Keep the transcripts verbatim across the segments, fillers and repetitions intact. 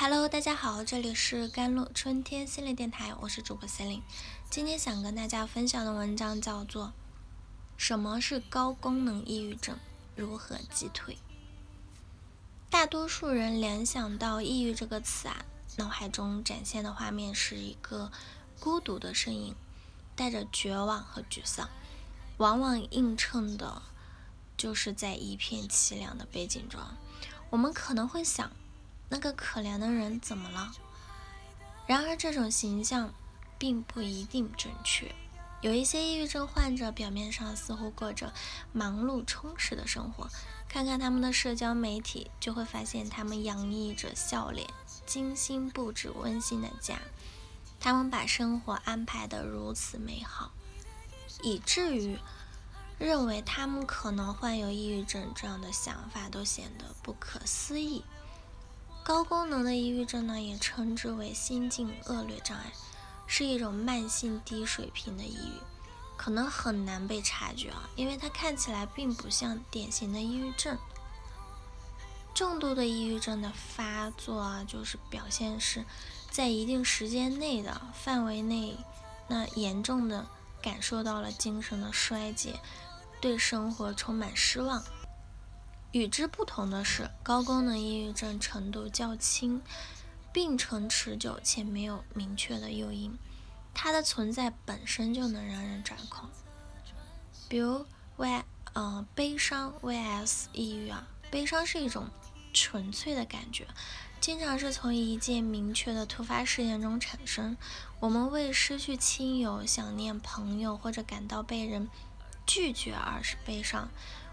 Hello， 大家好，这里是甘露春天心灵电台，我是主播心灵。今天想跟大家分享的文章叫做《什么是高功能抑郁症？如何击退？》大多数人联想到抑郁这个词啊，脑海中展现的画面是一个孤独的身影，带着绝望和沮丧，往往映衬的就是在一片凄凉的背景中。我们可能会想，那个可怜的人怎么了？然而这种形象并不一定准确，有一些抑郁症患者表面上似乎过着忙碌充实的生活，看看他们的社交媒体，就会发现他们洋溢着笑脸，精心布置温馨的家，他们把生活安排得如此美好，以至于认为他们可能患有抑郁症这样的想法都显得不可思议。高功能的抑郁症呢，也称之为心境恶劣障碍，是一种慢性低水平的抑郁，可能很难被察觉啊，因为它看起来并不像典型的抑郁症。重度的抑郁症的发作啊，就是表现是在一定时间内的范围内，那严重的感受到了精神的衰竭，对生活充满失望。与之不同的是，高功能抑郁症程度较轻，病程持久且没有明确的诱因，它的存在本身就能让人掌控。比如 V 呃悲伤 V S 抑郁啊，悲伤是一种纯粹的感觉，经常是从一件明确的突发事件中产生。我们为失去亲友、想念朋友或者感到被人拒绝而是悲伤。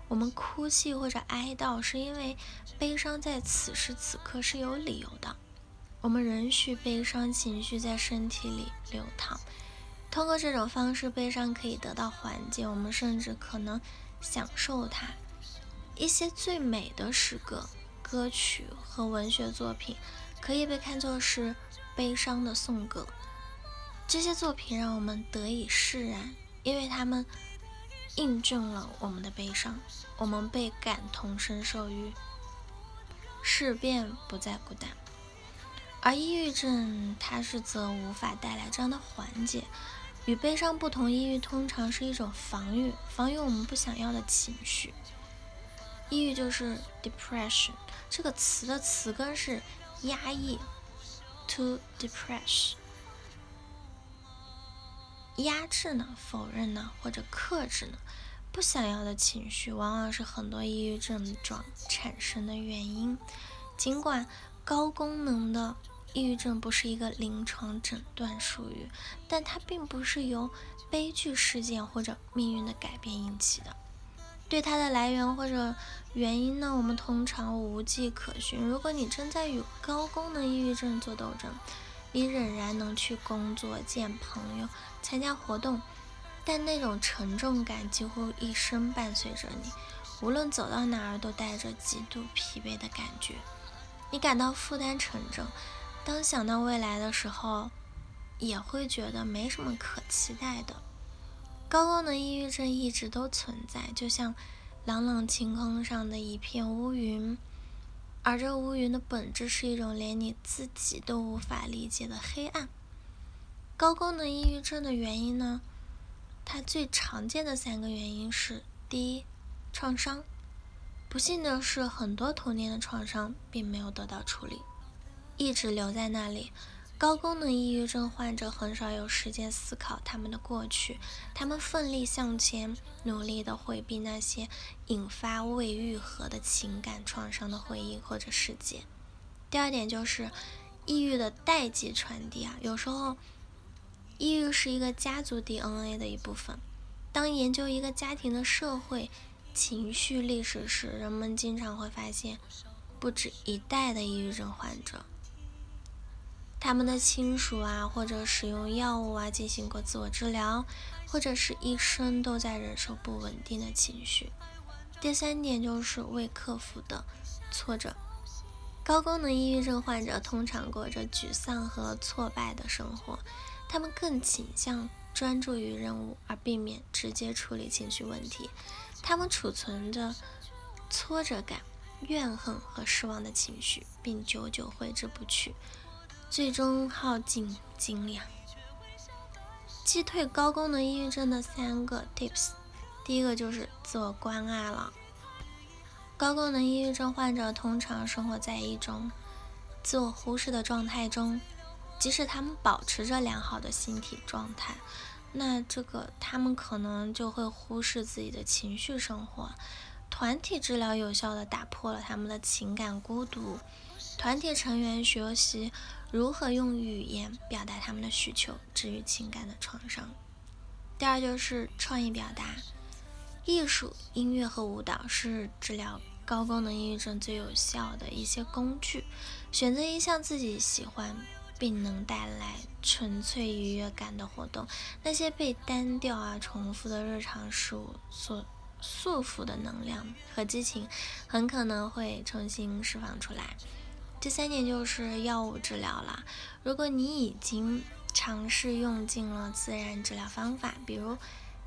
我们哭泣或者哀悼，是因为悲伤在此时此刻是有理由的。我们允许悲伤情绪在身体里流淌，通过这种方式，悲伤可以得到缓解，我们甚至可能享受它。一些最美的诗歌、歌曲和文学作品可以被看作是悲伤的颂歌，这些作品让我们得以释然，因为它们印证了我们的悲伤，我们被感同身受于事变，不再孤单。而抑郁症它是则无法带来这样的缓解。与悲伤不同，抑郁通常是一种防御，防御我们不想要的情绪。抑郁就是 depression， 这个词的词根是压抑 ，to depress。压制呢，否认呢，或者克制呢，不想要的情绪往往是很多抑郁症状产生的原因。尽管高功能的抑郁症不是一个临床诊断术语，但它并不是由悲剧事件或者命运的改变引起的。对它的来源或者原因呢，我们通常无迹可寻。如果你正在与高功能抑郁症做斗争，你仍然能去工作、见朋友、参加活动，但那种沉重感几乎一生伴随着你，无论走到哪儿都带着极度疲惫的感觉。你感到负担沉重，当想到未来的时候，也会觉得没什么可期待的。高功能抑郁症一直都存在，就像朗朗晴空上的一片乌云。而这乌云的本质是一种连你自己都无法理解的黑暗。高功能抑郁症的原因呢，它最常见的三个原因是：第一，创伤。不幸的是，很多童年的创伤并没有得到处理，一直留在那里。高功能抑郁症患者很少有时间思考他们的过去，他们奋力向前，努力地回避那些引发未愈合的情感创伤的回忆或者事件。第二点就是抑郁的代际传递啊，有时候抑郁是一个家族 D N A 的一部分。当研究一个家庭的社会情绪历史时，人们经常会发现不止一代的抑郁症患者，他们的亲属啊，或者使用药物啊，进行过自我治疗，或者是一生都在忍受不稳定的情绪。第三点就是未克服的挫折。高功能抑郁症患者通常过着沮丧和挫败的生活，他们更倾向专注于任务，而避免直接处理情绪问题。他们储存着挫折感，怨恨和失望的情绪，并久久挥之不去，最终耗尽精力。击退高功能抑郁症的三个 tips， 第一个就是自我关爱了。高功能抑郁症患者通常生活在一种自我忽视的状态中，即使他们保持着良好的心体状态，那这个他们可能就会忽视自己的情绪生活。团体治疗有效地打破了他们的情感孤独，团体成员学习如何用语言表达他们的需求，治愈情感的创伤。第二就是创意表达，艺术、音乐和舞蹈是治疗高功能抑郁症最有效的一些工具。选择一项自己喜欢并能带来纯粹愉悦感的活动，那些被单调啊、重复的日常事物所束缚的能量和激情，很可能会重新释放出来。第三点就是药物治疗啦。如果你已经尝试用尽了自然治疗方法，比如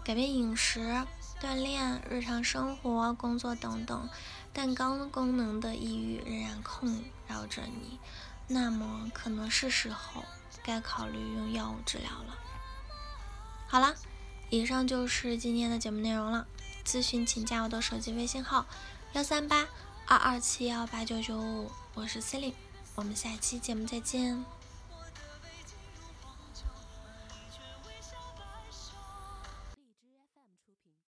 改变饮食、锻炼、日常生活、工作等等，但高功能的抑郁仍然困扰着你，那么可能是时候该考虑用药物治疗了。好了，以上就是今天的节目内容了。咨询请加我的手机微信号幺三八二二七幺八九九五，我是 C 琳，我们下期节目再见。